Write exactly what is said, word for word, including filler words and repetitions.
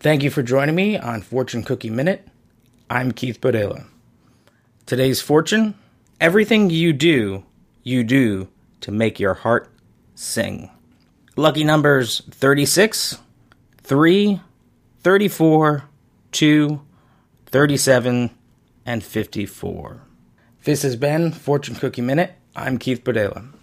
Thank you for joining me on Fortune Cookie Minute. I'm Keith Bodella. Today's fortune: everything you do, you do to make your heart sing. Lucky numbers thirty-six, three, thirty-four, two, thirty-seven, and fifty-four. This has been Fortune Cookie Minute. I'm Keith Bodella.